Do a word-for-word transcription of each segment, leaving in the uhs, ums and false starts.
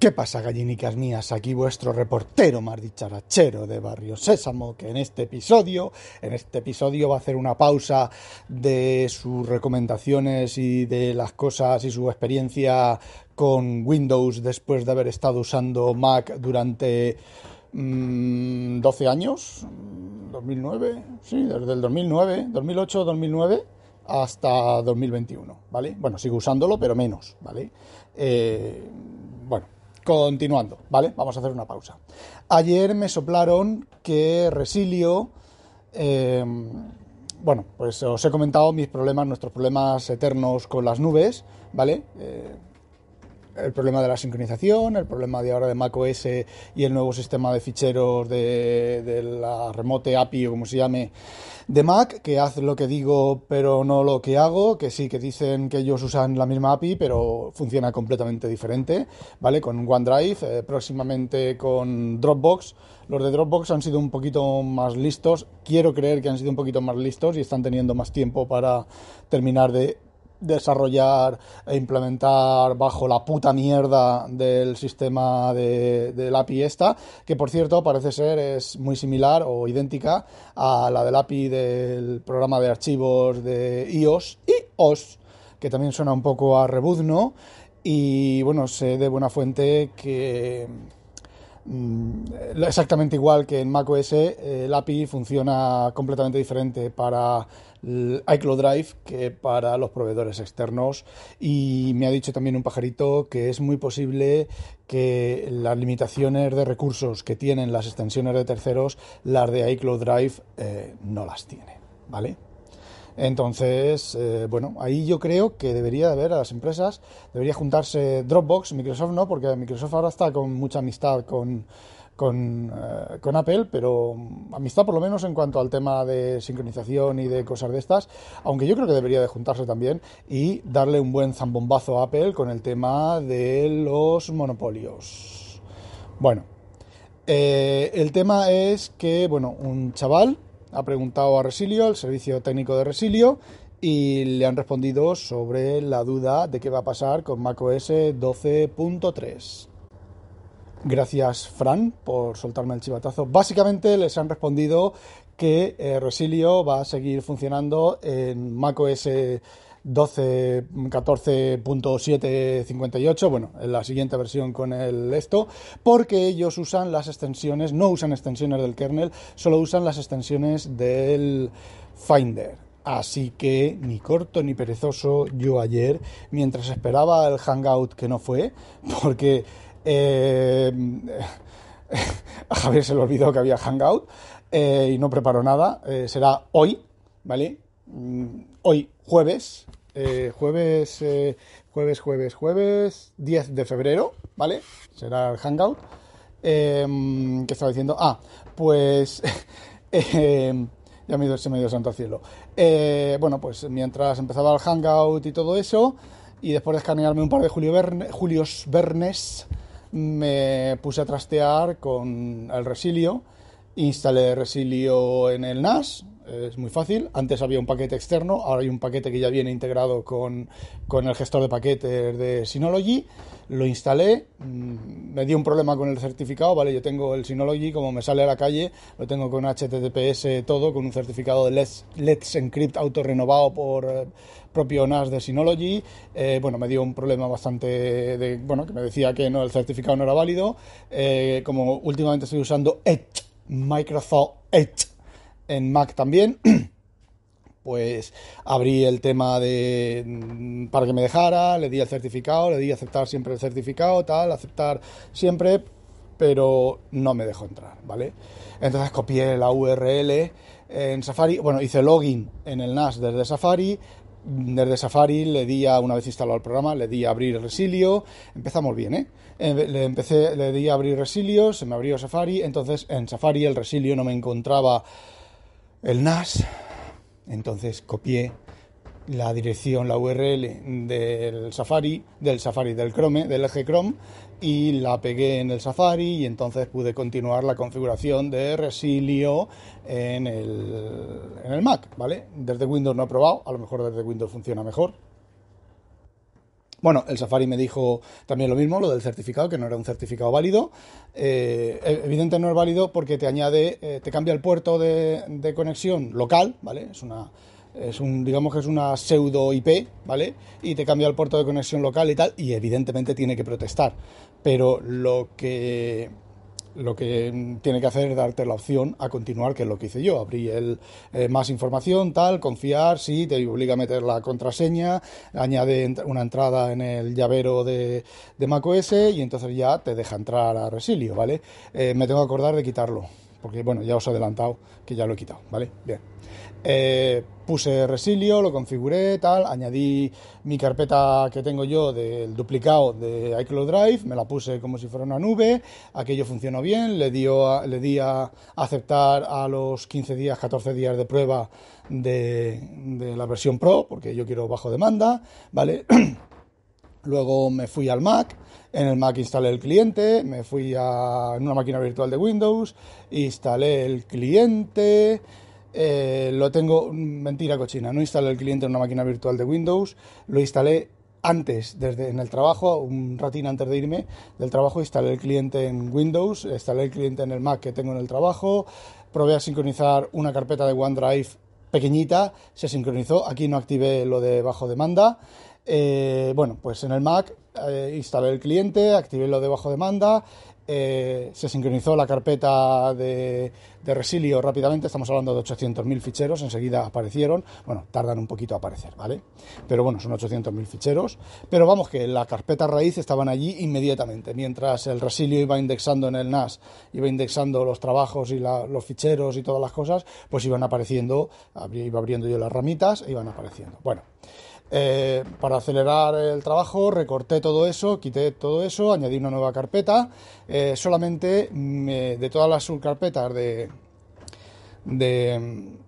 ¿Qué pasa, gallinicas mías? Aquí vuestro reportero más dicharachero de Barrio Sésamo, que en este episodio, en este episodio va a hacer una pausa de sus recomendaciones y de las cosas y su experiencia con Windows después de haber estado usando Mac durante mmm, doce años, dos mil nueve, sí, desde el dos mil nueve, dos mil ocho, dos mil nueve hasta dos mil veintiuno, ¿vale? Bueno, sigo usándolo, pero menos, ¿vale? Eh, bueno. Continuando, ¿vale? Vamos a hacer una pausa. Ayer me soplaron que Resilio... Eh, bueno, pues os he comentado mis problemas, nuestros problemas eternos con las nubes, ¿vale? Eh, el problema de la sincronización, el problema de ahora de macOS y el nuevo sistema de ficheros de, de la remote A P I o como se llame de Mac, que hace lo que digo pero no lo que hago, que sí que dicen que ellos usan la misma A P I pero funciona completamente diferente, ¿vale? Con OneDrive, eh, próximamente con Dropbox. Los de Dropbox han sido un poquito más listos, quiero creer que han sido un poquito más listos y están teniendo más tiempo para terminar de desarrollar e implementar bajo la puta mierda del sistema de, de la A P I esta, que por cierto parece ser es muy similar o idéntica a la del A P I del programa de archivos de iOS, iOS, que también suena un poco a rebuzno. Y bueno, sé de buena fuente que mm, exactamente igual que en macOS, eh, el A P I funciona completamente diferente para iCloud Drive que para los proveedores externos. Y me ha dicho también un pajarito que es muy posible que las limitaciones de recursos que tienen las extensiones de terceros, las de iCloud Drive eh, no las tiene, ¿vale? Entonces, eh, bueno, ahí yo creo que debería haber a las empresas, debería juntarse Dropbox, Microsoft no, porque Microsoft ahora está con mucha amistad con Con, eh, con Apple, pero amistad por lo menos en cuanto al tema de sincronización y de cosas de estas, aunque yo creo que debería de juntarse también y darle un buen zambombazo a Apple con el tema de los monopolios. Bueno, eh, el tema es que, bueno, un chaval ha preguntado a Resilio, el servicio técnico de Resilio, y le han respondido sobre la duda de qué va a pasar con macOS doce punto tres. Gracias, Fran, por soltarme el chivatazo. Básicamente les han respondido que eh, Resilio va a seguir funcionando en macOS doce, catorce punto siete cincuenta y ocho, bueno, en la siguiente versión con el esto, porque ellos usan las extensiones, no usan extensiones del kernel, solo usan las extensiones del Finder. Así que, ni corto ni perezoso, yo ayer, mientras esperaba el Hangout que no fue, porque... Eh, a Javier se le olvidó que había Hangout eh, y no preparó nada. Eh, será hoy, ¿vale? Hoy, jueves, eh, jueves, eh, jueves, jueves, jueves, diez de febrero, ¿vale? Será el Hangout. Eh, ¿Qué estaba diciendo? Ah, pues... Eh, ya me dio, se me dio santo al cielo. Eh, bueno, pues mientras empezaba el Hangout y todo eso, y después de escanearme un par de Julio Verne, Julios Vernes... me puse a trastear con el Resilio, instalé Resilio en el N A S, es muy fácil, antes había un paquete externo, ahora hay un paquete que ya viene integrado con, con el gestor de paquetes de Synology, lo instalé, me dio un problema con el certificado, vale, yo tengo el Synology, como me sale a la calle, lo tengo con H T T P S todo, con un certificado de Let's, Let's Encrypt autorrenovado por... propio N A S de Synology, eh, bueno, me dio un problema bastante de, bueno, que me decía que no, el certificado no era válido, eh, como últimamente estoy usando Edge, Microsoft Edge en Mac también, pues abrí el tema de para que me dejara, le di el certificado, le di aceptar siempre el certificado, tal, aceptar siempre, pero no me dejó entrar, ¿vale? Entonces copié la U R L en Safari, bueno, hice login en el N A S desde Safari, desde Safari le di a, una vez instalado el programa, le di a abrir Resilio. Empezamos bien, ¿eh? Le, empecé, le di a abrir Resilio, se me abrió Safari. Entonces en Safari el Resilio no me encontraba el N A S. Entonces copié la dirección, la U R L del Safari, del Safari, del Chrome, del eje Chrome, y la pegué en el Safari, y entonces pude continuar la configuración de Resilio en el, en el Mac, ¿vale? Desde Windows no he probado, a lo mejor desde Windows funciona mejor. Bueno, el Safari me dijo también lo mismo, lo del certificado, que no era un certificado válido. Eh, evidentemente no es válido porque te añade, eh, te cambia el puerto de, de conexión local, ¿vale? Es una... Es un, digamos que es una pseudo I P, ¿vale? Y te cambia el puerto de conexión local y tal, y evidentemente tiene que protestar. Pero lo que, lo que tiene que hacer es darte la opción a continuar, que es lo que hice yo. Abrí el eh, más información, tal, confiar, sí, te obliga a meter la contraseña, añade una entrada en el llavero de, de macOS y entonces ya te deja entrar a Resilio, ¿vale? Eh, me tengo que acordar de quitarlo, porque bueno, ya os he adelantado que ya lo he quitado, ¿vale? Bien. Eh, puse Resilio, lo configuré, tal, añadí mi carpeta que tengo yo del duplicado de iCloud Drive, me la puse como si fuera una nube, aquello funcionó bien, le, dio a, le di a aceptar a los quince días, catorce días de prueba de, de la versión Pro, porque yo quiero bajo demanda, ¿vale? Luego me fui al Mac, en el Mac instalé el cliente, me fui a en una máquina virtual de Windows, instalé el cliente... Eh, lo tengo, mentira cochina, no instalé el cliente en una máquina virtual de Windows, lo instalé antes, desde en el trabajo, un ratín antes de irme del trabajo, instalé el cliente en Windows, instalé el cliente en el Mac que tengo en el trabajo, probé a sincronizar una carpeta de OneDrive pequeñita, se sincronizó, aquí no activé lo de bajo demanda. Eh, bueno, pues en el Mac eh, instalé el cliente, activé lo de bajo demanda, eh, se sincronizó la carpeta de, de Resilio rápidamente, estamos hablando de ochocientos mil ficheros, enseguida aparecieron, bueno, tardan un poquito a aparecer, ¿vale? Pero bueno, son ochocientos mil ficheros, pero vamos que las carpetas raíz estaban allí inmediatamente, mientras el Resilio iba indexando en el N A S, iba indexando los trabajos y la, los ficheros y todas las cosas, pues iban apareciendo, iba abriendo yo las ramitas e iban apareciendo, bueno. Eh, para acelerar el trabajo recorté todo eso, quité todo eso, añadí una nueva carpeta, eh, solamente me, de todas las subcarpetas de, de,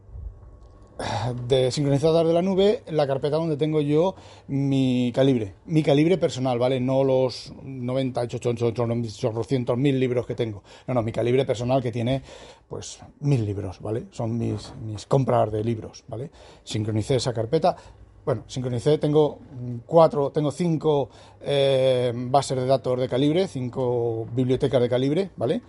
de sincronizadas de la nube, la carpeta donde tengo yo mi Calibre, mi Calibre personal, ¿vale? No los noventa, ochocientos mil libros que tengo, no, no, mi Calibre personal que tiene pues mil libros, ¿vale? Son mis, mis compras de libros, ¿vale? Sincronicé esa carpeta. Bueno, sincronicé, tengo cuatro, tengo cinco eh, bases de datos de Calibre, cinco bibliotecas de Calibre, ¿vale?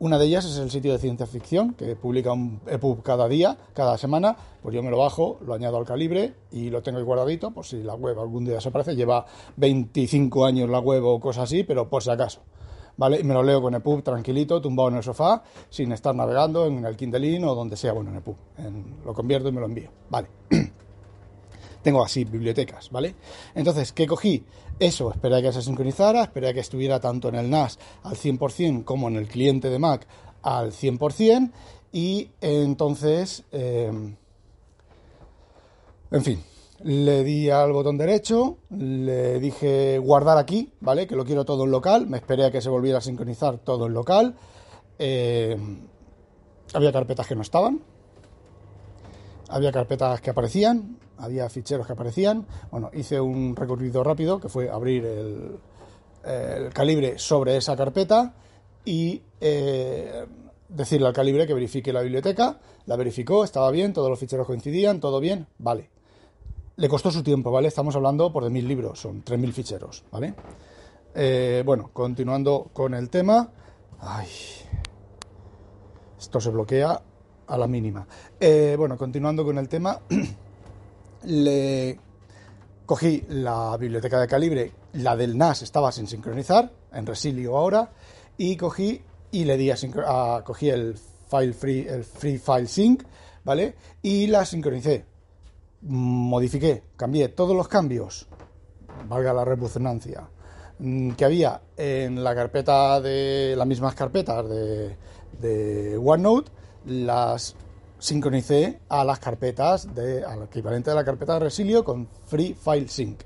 Una de ellas es el sitio de ciencia ficción, que publica un E P U B cada día, cada semana, pues yo me lo bajo, lo añado al Calibre y lo tengo ahí guardadito, por si la web algún día desaparece, lleva veinticinco años la web o cosas así, pero por si acaso. ¿Vale? Y me lo leo con E P U B tranquilito, tumbado en el sofá, sin estar navegando en el Kindle o donde sea, bueno, en E P U B. En, lo convierto y me lo envío, ¿vale? Tengo así bibliotecas, ¿vale? Entonces, ¿qué cogí? Eso, esperé a que se sincronizara, esperé a que estuviera tanto en el N A S al cien por ciento como en el cliente de Mac al cien por ciento y entonces, eh, en fin, le di al botón derecho, le dije guardar aquí, ¿vale? Que lo quiero todo en local, me esperé a que se volviera a sincronizar todo en local, eh, había carpetas que no estaban, había carpetas que aparecían, había ficheros que aparecían, bueno, hice un recorrido rápido que fue abrir el, el Calibre sobre esa carpeta y eh, decirle al Calibre que verifique la biblioteca, la verificó, estaba bien, todos los ficheros coincidían, todo bien, vale. Le costó su tiempo, ¿vale? Estamos hablando por de mil libros, son tres mil ficheros, ¿vale? Eh, bueno, continuando con el tema, ay, esto se bloquea a la mínima. Eh, bueno, continuando con el tema... Le cogí la biblioteca de Calibre, la del N A S estaba sin sincronizar, en Resilio ahora, y cogí y le di a, a cogí el file free, el Free File Sync, ¿vale? Y la sincronicé, modifiqué, cambié todos los cambios, valga la redundancia, que había en la carpeta de las mismas carpetas de, de OneNote, las sincronicé a las carpetas, de, al equivalente de la carpeta de Resilio con Free File Sync.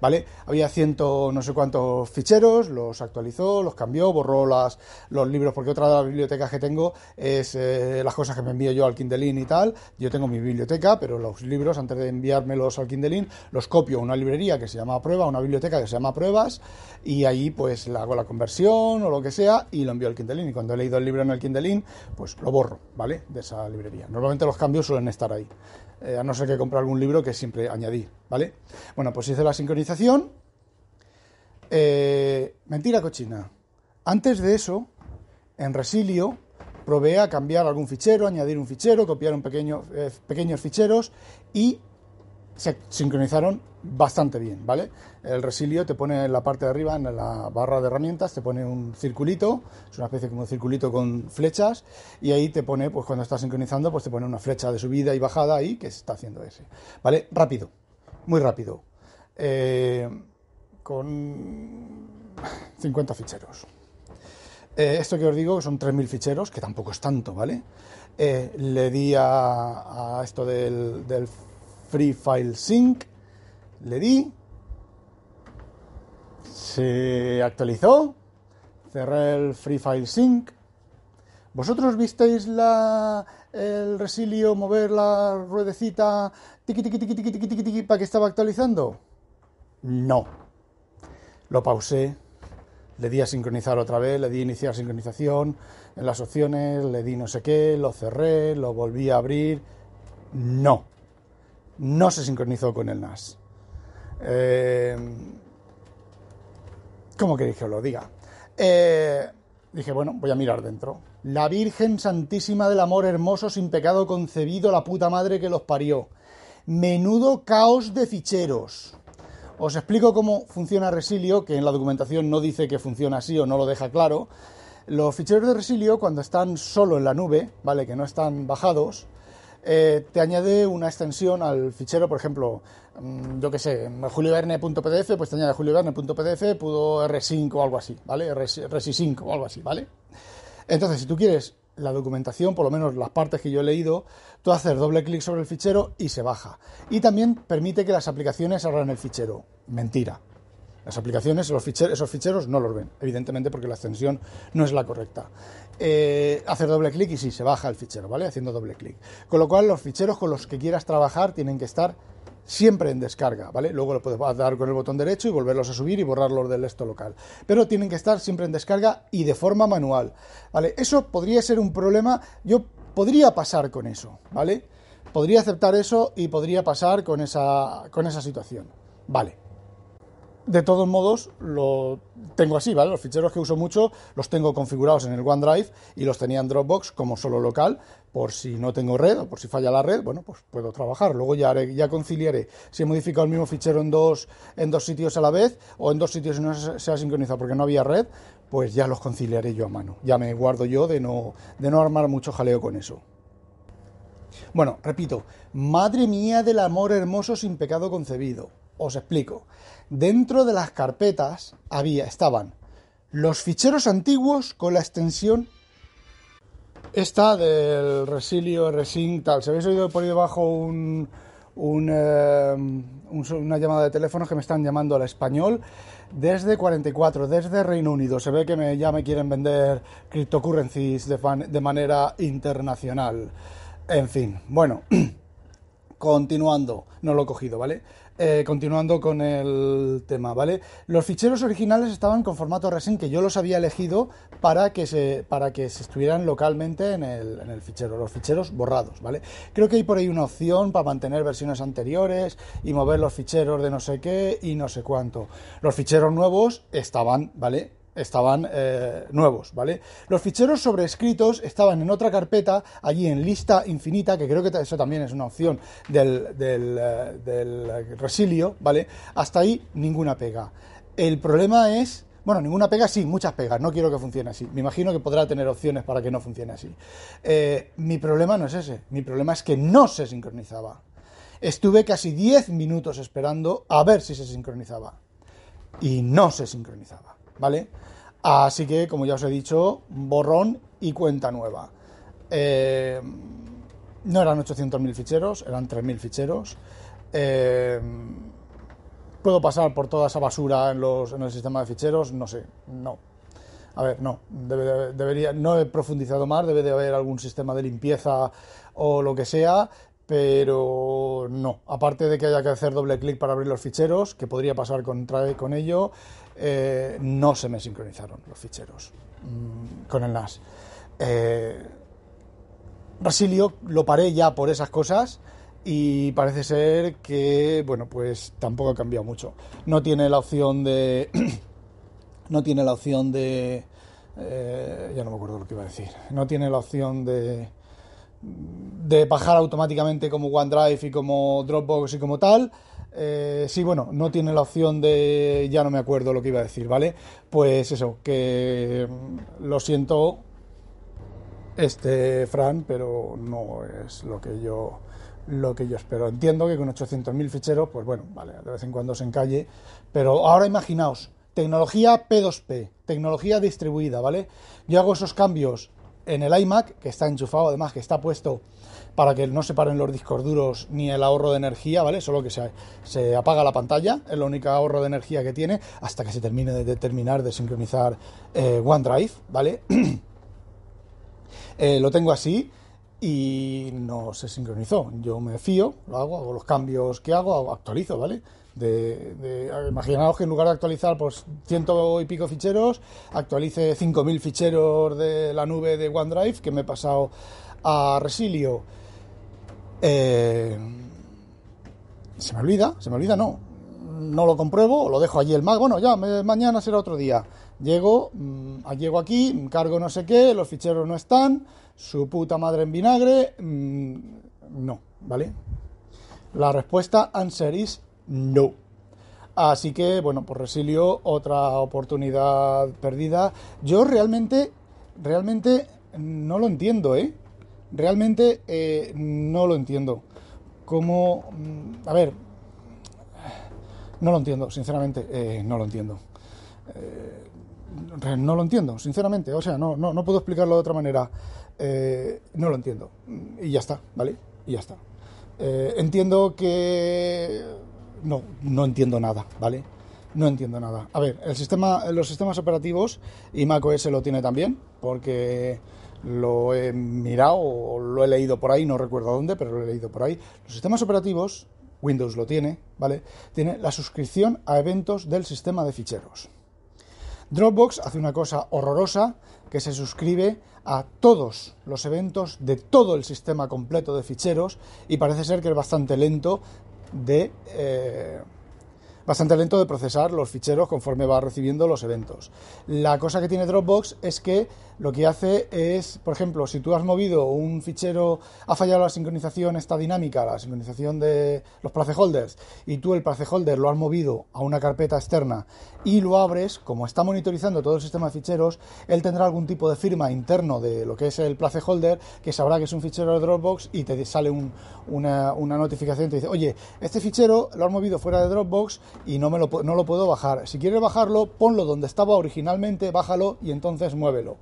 ¿Vale? Había ciento no sé cuántos ficheros, los actualizó, los cambió, borró las, los libros, porque otra de las bibliotecas que tengo es eh, las cosas que me envío yo al Kindelín y tal. Yo tengo mi biblioteca, pero los libros, antes de enviármelos al Kindelín, los copio a una librería que se llama Prueba, una biblioteca que se llama Pruebas, y ahí pues hago la conversión o lo que sea y lo envío al Kindelín. Y cuando he leído el libro en el Kindelín, pues lo borro, ¿vale? De esa librería. Normalmente los cambios suelen estar ahí. Eh, a no ser que compre algún libro que siempre añadí, ¿vale? Bueno, pues hice la sincronización. Eh, mentira cochina. Antes de eso, en Resilio, probé a cambiar algún fichero, añadir un fichero, copiar un pequeño, eh, pequeños ficheros y se sincronizaron bastante bien, ¿vale? El Resilio te pone en la parte de arriba, en la barra de herramientas, te pone un circulito, es una especie como un circulito con flechas, y ahí te pone, pues cuando estás sincronizando, pues te pone una flecha de subida y bajada ahí, que se está haciendo ese, ¿vale? Rápido, muy rápido, eh, con cincuenta ficheros. Eh, esto que os digo, son tres mil ficheros, que tampoco es tanto, ¿vale? Eh, le di a, a esto del... del Free File Sync, le di, se actualizó, cerré el Free File Sync. ¿Vosotros visteis la, el Resilio mover la ruedecita tiqui tiqui tiqui tiqui tiqui tiqui para que estaba actualizando? No. Lo pausé, le di a sincronizar otra vez, le di a iniciar sincronización en las opciones, le di no sé qué, lo cerré, lo volví a abrir. No. No se sincronizó con el N A S. Eh, ¿Cómo queréis que os lo diga? Eh, dije, bueno, voy a mirar dentro. La Virgen Santísima del Amor Hermoso, sin pecado concebido, la puta madre que los parió. Menudo caos de ficheros. Os explico cómo funciona Resilio, que en la documentación no dice que funciona así o no lo deja claro. Los ficheros de Resilio, cuando están solo en la nube, ¿vale? Que no están bajados, Eh, te añade una extensión al fichero, por ejemplo, yo que sé, julioverne punto p d f, pues te añade julioverne punto p d f, pudo R cinco o algo así, ¿vale? R cinco o algo así, ¿vale? Entonces, si tú quieres la documentación, por lo menos las partes que yo he leído, tú haces doble clic sobre el fichero y se baja. Y también permite que las aplicaciones abran el fichero. Mentira. Las aplicaciones, los ficheros, esos ficheros no los ven, evidentemente, porque la extensión no es la correcta. Eh, hacer doble clic y sí, se baja el fichero, ¿vale? Haciendo doble clic. Con lo cual, los ficheros con los que quieras trabajar tienen que estar siempre en descarga, ¿vale? Luego lo puedes dar con el botón derecho y volverlos a subir y borrarlos del esto local. Pero tienen que estar siempre en descarga y de forma manual, ¿vale? Eso podría ser un problema, yo podría pasar con eso, ¿vale? Podría aceptar eso y podría pasar con esa, con esa situación, ¿vale? De todos modos, lo tengo así, ¿vale? Los ficheros que uso mucho los tengo configurados en el OneDrive y los tenía en Dropbox como solo local, por si no tengo red o por si falla la red, bueno, pues puedo trabajar. Luego ya, haré, ya conciliaré si he modificado el mismo fichero en dos, en dos sitios a la vez o en dos sitios y no se, se ha sincronizado porque no había red, pues ya los conciliaré yo a mano. Ya me guardo yo de no, de no armar mucho jaleo con eso. Bueno, repito, madre mía del amor hermoso sin pecado concebido. Os explico. Dentro de las carpetas había, estaban los ficheros antiguos con la extensión esta del Resilio, Resync, tal. Si habéis oído por ahí debajo un, un, eh, un, una llamada de teléfono que me están llamando al español desde cuarenta y cuatro, desde Reino Unido. Se ve que me, ya me quieren vender cryptocurrencies de, fan, de manera internacional. En fin, bueno, continuando, no lo he cogido, ¿vale? Eh, continuando con el tema, ¿vale? Los ficheros originales estaban con formato Resync, que yo los había elegido para que se, para que se estuvieran localmente en el, en el fichero, los ficheros borrados, ¿vale? Creo que hay por ahí una opción para mantener versiones anteriores y mover los ficheros de no sé qué y no sé cuánto. Los ficheros nuevos estaban, ¿vale? Estaban eh, nuevos, ¿vale? Los ficheros sobrescritos estaban en otra carpeta, allí en lista infinita, que creo que eso también es una opción del, del, del Resilio, ¿vale? Hasta ahí ninguna pega. El problema es... Bueno, ninguna pega, sí, muchas pegas, no quiero que funcione así. Me imagino que podrá tener opciones para que no funcione así. Eh, mi problema no es ese, mi problema es que no se sincronizaba. Estuve casi diez minutos esperando a ver si se sincronizaba. Y no se sincronizaba, ¿vale? Así que, como ya os he dicho, borrón y cuenta nueva. Eh, No eran ochocientos mil ficheros, eran tres mil ficheros. Eh, ¿Puedo pasar por toda esa basura en, los, en el sistema de ficheros? No sé, no. A ver, no, debe, debería, no he profundizado más, debe de haber algún sistema de limpieza o lo que sea, pero no. Aparte de que haya que hacer doble clic para abrir los ficheros, que podría pasar con, con ello, eh, no se me sincronizaron los ficheros mmm, con el N A S. Eh, Resilio lo paré ya por esas cosas y parece ser que, bueno, pues tampoco ha cambiado mucho. No tiene la opción de... no tiene la opción de... Eh, ya no me acuerdo lo que iba a decir. No tiene la opción de... de bajar automáticamente como OneDrive y como Dropbox y como tal. Eh, sí, bueno, no tiene la opción de... ya no me acuerdo lo que iba a decir, ¿vale? Pues eso, que lo siento, este Fran, pero no es lo que yo... lo que yo espero. Entiendo que con ochocientos mil ficheros, pues bueno, vale, de vez en cuando se encalle, pero ahora imaginaos, tecnología P dos P, tecnología distribuida, ¿vale? Yo hago esos cambios en el iMac, que está enchufado, además que está puesto para que no se paren los discos duros ni el ahorro de energía, ¿vale? Solo que se, se apaga la pantalla, es el único ahorro de energía que tiene, hasta que se termine de, de terminar de sincronizar eh, OneDrive, ¿vale? eh, lo tengo así y no se sincronizó. Yo me fío, lo hago, hago los cambios que hago, hago actualizo, ¿vale? De, de, imaginaos que en lugar de actualizar pues ciento y pico ficheros, actualice cinco mil ficheros de la nube de OneDrive que me he pasado a Resilio. Eh, se me olvida, se me olvida, no. No lo compruebo, lo dejo allí el Mac. Bueno, ya, me, mañana será otro día. Llego, mmm, llego aquí, cargo no sé qué, los ficheros no están, su puta madre en vinagre. Mmm, no, ¿vale? La respuesta answer is no. Así que, bueno, por Resilio, otra oportunidad perdida. Yo realmente, realmente no lo entiendo, ¿eh? Realmente eh, no lo entiendo. Como, a ver, no lo entiendo, sinceramente, eh, no lo entiendo. Eh, no lo entiendo, sinceramente, o sea, no, no, no puedo explicarlo de otra manera. Eh, no lo entiendo. Y ya está, ¿vale? Y ya está. Eh, entiendo que... No, no entiendo nada, ¿vale? No entiendo nada. A ver, el sistema, los sistemas operativos, y macOS lo tiene también, porque lo he mirado o lo he leído por ahí, no recuerdo dónde, pero lo he leído por ahí. Los sistemas operativos, Windows lo tiene, ¿vale? Tiene la suscripción a eventos del sistema de ficheros. Dropbox hace una cosa horrorosa, que se suscribe a todos los eventos de todo el sistema completo de ficheros, y parece ser que es bastante lento de eh, bastante lento de procesar los ficheros conforme va recibiendo los eventos. La cosa que tiene Dropbox es que lo que hace es, por ejemplo, si tú has movido un fichero, ha fallado la sincronización esta dinámica, la sincronización de los placeholders, y tú el placeholder lo has movido a una carpeta externa y lo abres, como está monitorizando todo el sistema de ficheros, él tendrá algún tipo de firma interno de lo que es el placeholder, que sabrá que es un fichero de Dropbox y te sale un, una, una notificación, te dice, oye, este fichero lo has movido fuera de Dropbox y no, me lo, no lo puedo bajar. Si quieres bajarlo, ponlo donde estaba originalmente, bájalo y entonces muévelo.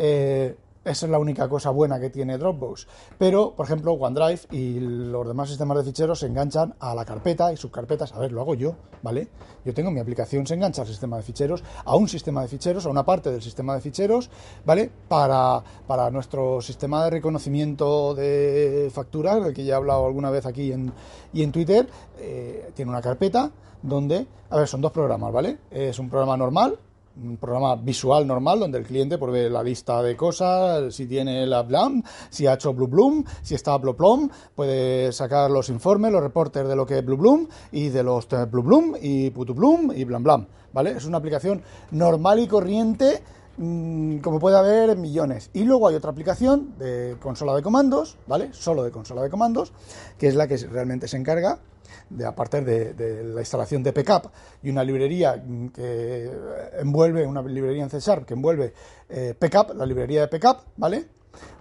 Eh, esa es la única cosa buena que tiene Dropbox. Pero, por ejemplo, OneDrive y los demás sistemas de ficheros se enganchan a la carpeta y subcarpetas. A ver, lo hago yo, ¿vale? Yo tengo mi aplicación, se engancha al sistema de ficheros, a un sistema de ficheros, a una parte del sistema de ficheros, ¿vale? Para, para nuestro sistema de reconocimiento de facturas, del que ya he hablado alguna vez aquí en, y en Twitter, eh, tiene una carpeta donde, a ver, son dos programas, ¿vale? Es un programa normal, un programa visual normal, donde el cliente pues, ve la lista de cosas, si tiene la blam, si ha hecho blue bloom, si está blue plom, puede sacar los informes, los reportes de lo que es blue bloom y de los blue bloom y putu bloom y blam blam, ¿vale? Es una aplicación normal y corriente, mmm, como puede haber millones. Y luego hay otra aplicación de consola de comandos, ¿vale? Solo de consola de comandos, que es la que realmente se encarga de a partir de, de la instalación de P C A P y una librería que envuelve, una librería en C Sharp que envuelve eh, P C A P, la librería de P C A P, ¿vale?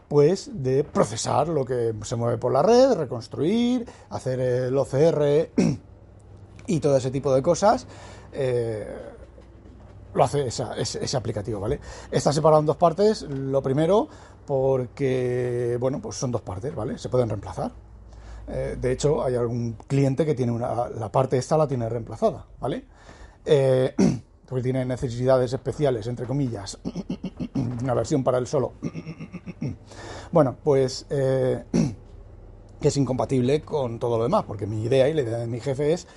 Pues de procesar lo que se mueve por la red, reconstruir, hacer el O C R y todo ese tipo de cosas. Eh, lo hace esa, ese, ese aplicativo, ¿vale? Está separado en dos partes, lo primero porque, bueno, pues son dos partes, ¿vale? Se pueden reemplazar. Eh, de hecho, hay algún cliente que tiene una, la parte esta la tiene reemplazada, ¿vale? Eh, porque tiene necesidades especiales, entre comillas, una versión para él solo. Bueno, pues eh, que es incompatible con todo lo demás, porque mi idea y la idea de mi jefe es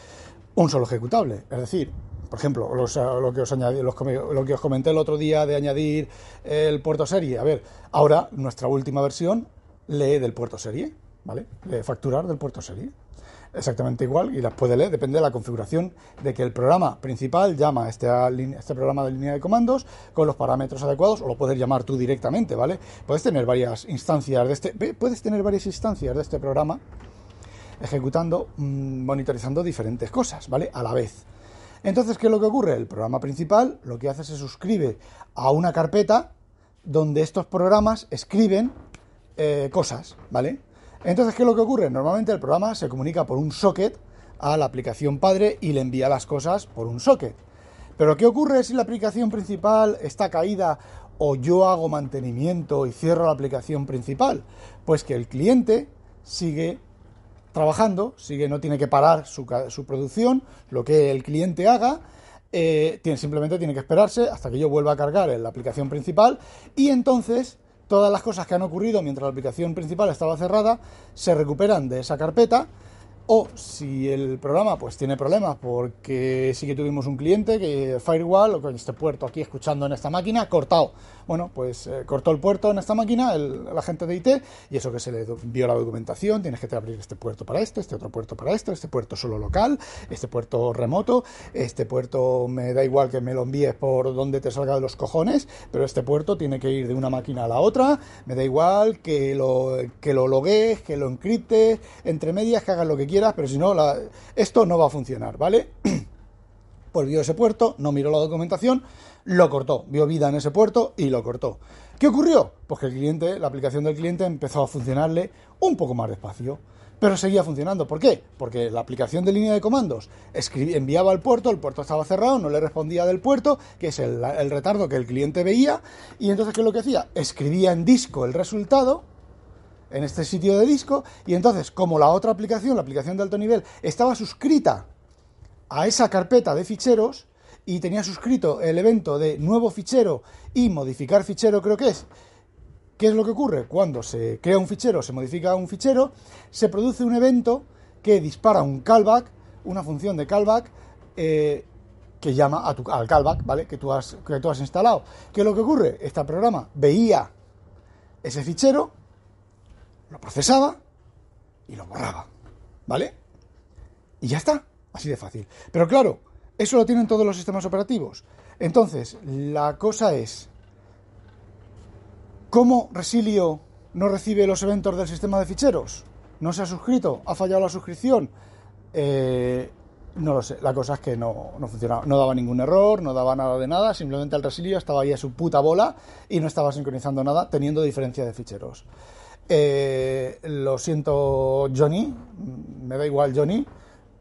un solo ejecutable, es decir... Por ejemplo, los, lo, que os añadí, los, lo que os comenté el otro día de añadir el puerto serie. A ver, ahora nuestra última versión lee del puerto serie, ¿vale? Lee facturar del puerto serie. Exactamente igual, y las puede leer, depende de la configuración de que el programa principal llama a este, a linea, este programa de línea de comandos con los parámetros adecuados, o lo puedes llamar tú directamente, ¿vale? Puedes tener varias instancias de este, puedes tener varias instancias de este programa ejecutando, monitorizando diferentes cosas, ¿vale? A la vez. Entonces, ¿qué es lo que ocurre? El programa principal lo que hace es se suscribe a una carpeta donde estos programas escriben eh, cosas, ¿vale? Entonces, ¿qué es lo que ocurre? Normalmente el programa se comunica por un socket a la aplicación padre y le envía las cosas por un socket. Pero ¿qué ocurre si la aplicación principal está caída o yo hago mantenimiento y cierro la aplicación principal? Pues que el cliente sigue... trabajando, sigue, no tiene que parar su, su producción, lo que el cliente haga, eh, tiene, simplemente tiene que esperarse hasta que yo vuelva a cargar en la aplicación principal y entonces todas las cosas que han ocurrido mientras la aplicación principal estaba cerrada se recuperan de esa carpeta. O si el programa pues tiene problemas, porque sí que tuvimos un cliente que firewall, o con este puerto aquí escuchando en esta máquina, cortado. Bueno, pues eh, cortó el puerto en esta máquina, el, la gente de I T, y eso que se le envió la documentación, tienes que abrir este puerto para esto, este otro puerto para esto, este puerto solo local, este puerto remoto, este puerto me da igual que me lo envíes por donde te salga de los cojones, pero este puerto tiene que ir de una máquina a la otra, me da igual que lo, que lo logues, que lo encriptes, entre medias, que hagas lo que quieras, pero si no, la, esto no va a funcionar, ¿vale? Pues vio ese puerto, no miró la documentación, lo cortó, vio vida en ese puerto y lo cortó. ¿Qué ocurrió? Pues que el cliente, la aplicación del cliente empezó a funcionarle un poco más despacio, pero seguía funcionando. ¿Por qué? Porque la aplicación de línea de comandos escribía, enviaba al puerto, el puerto estaba cerrado, no le respondía del puerto, que es el, el retardo que el cliente veía, y entonces, ¿qué es lo que hacía? Escribía en disco el resultado, en este sitio de disco, y entonces, como la otra aplicación, la aplicación de alto nivel, estaba suscrita a esa carpeta de ficheros y tenía suscrito el evento de nuevo fichero y modificar fichero, creo que es. ¿Qué es lo que ocurre? Cuando se crea un fichero, se modifica un fichero, se produce un evento que dispara un callback, una función de callback, eh, que llama a tu, al callback, ¿vale? Que tú has, que tú has instalado. ¿Qué es lo que ocurre? Este programa veía ese fichero, lo procesaba y lo borraba, ¿vale? Y ya está, así de fácil. Pero claro, eso lo tienen todos los sistemas operativos. Entonces, la cosa es, ¿cómo Resilio no recibe los eventos del sistema de ficheros? ¿No se ha suscrito? ¿Ha fallado la suscripción? Eh, no lo sé, la cosa es que no, no funcionaba, no daba ningún error, no daba nada de nada, simplemente el Resilio estaba ahí a su puta bola y no estaba sincronizando nada, teniendo diferencia de ficheros. Eh, lo siento, Johnny, me da igual Johnny,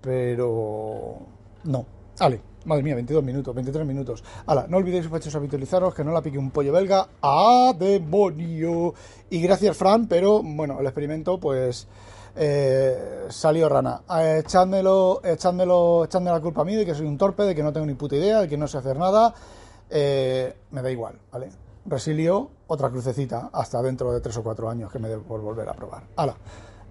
pero no. Ale, madre mía, veintidós minutos, veintitrés minutos. Ala, no olvidéis, muchachos, habitualizaros, que no la pique un pollo belga. ¡Ah, demonio! Y gracias, Fran, pero bueno, el experimento, pues, eh, salió rana. Eh, echádmelo, echádmelo, echádmelo la culpa a mí de que soy un torpe, de que no tengo ni puta idea, de que no sé hacer nada. Eh, me da igual, ¿vale? Resilio, otra crucecita, hasta dentro de tres o cuatro años que me debo volver a probar. ¡Hala!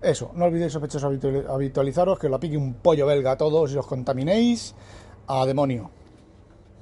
Eso, no olvidéis, sospechosos, habitualizaros, que os la pique un pollo belga a todos y os contaminéis. ¡A demonio!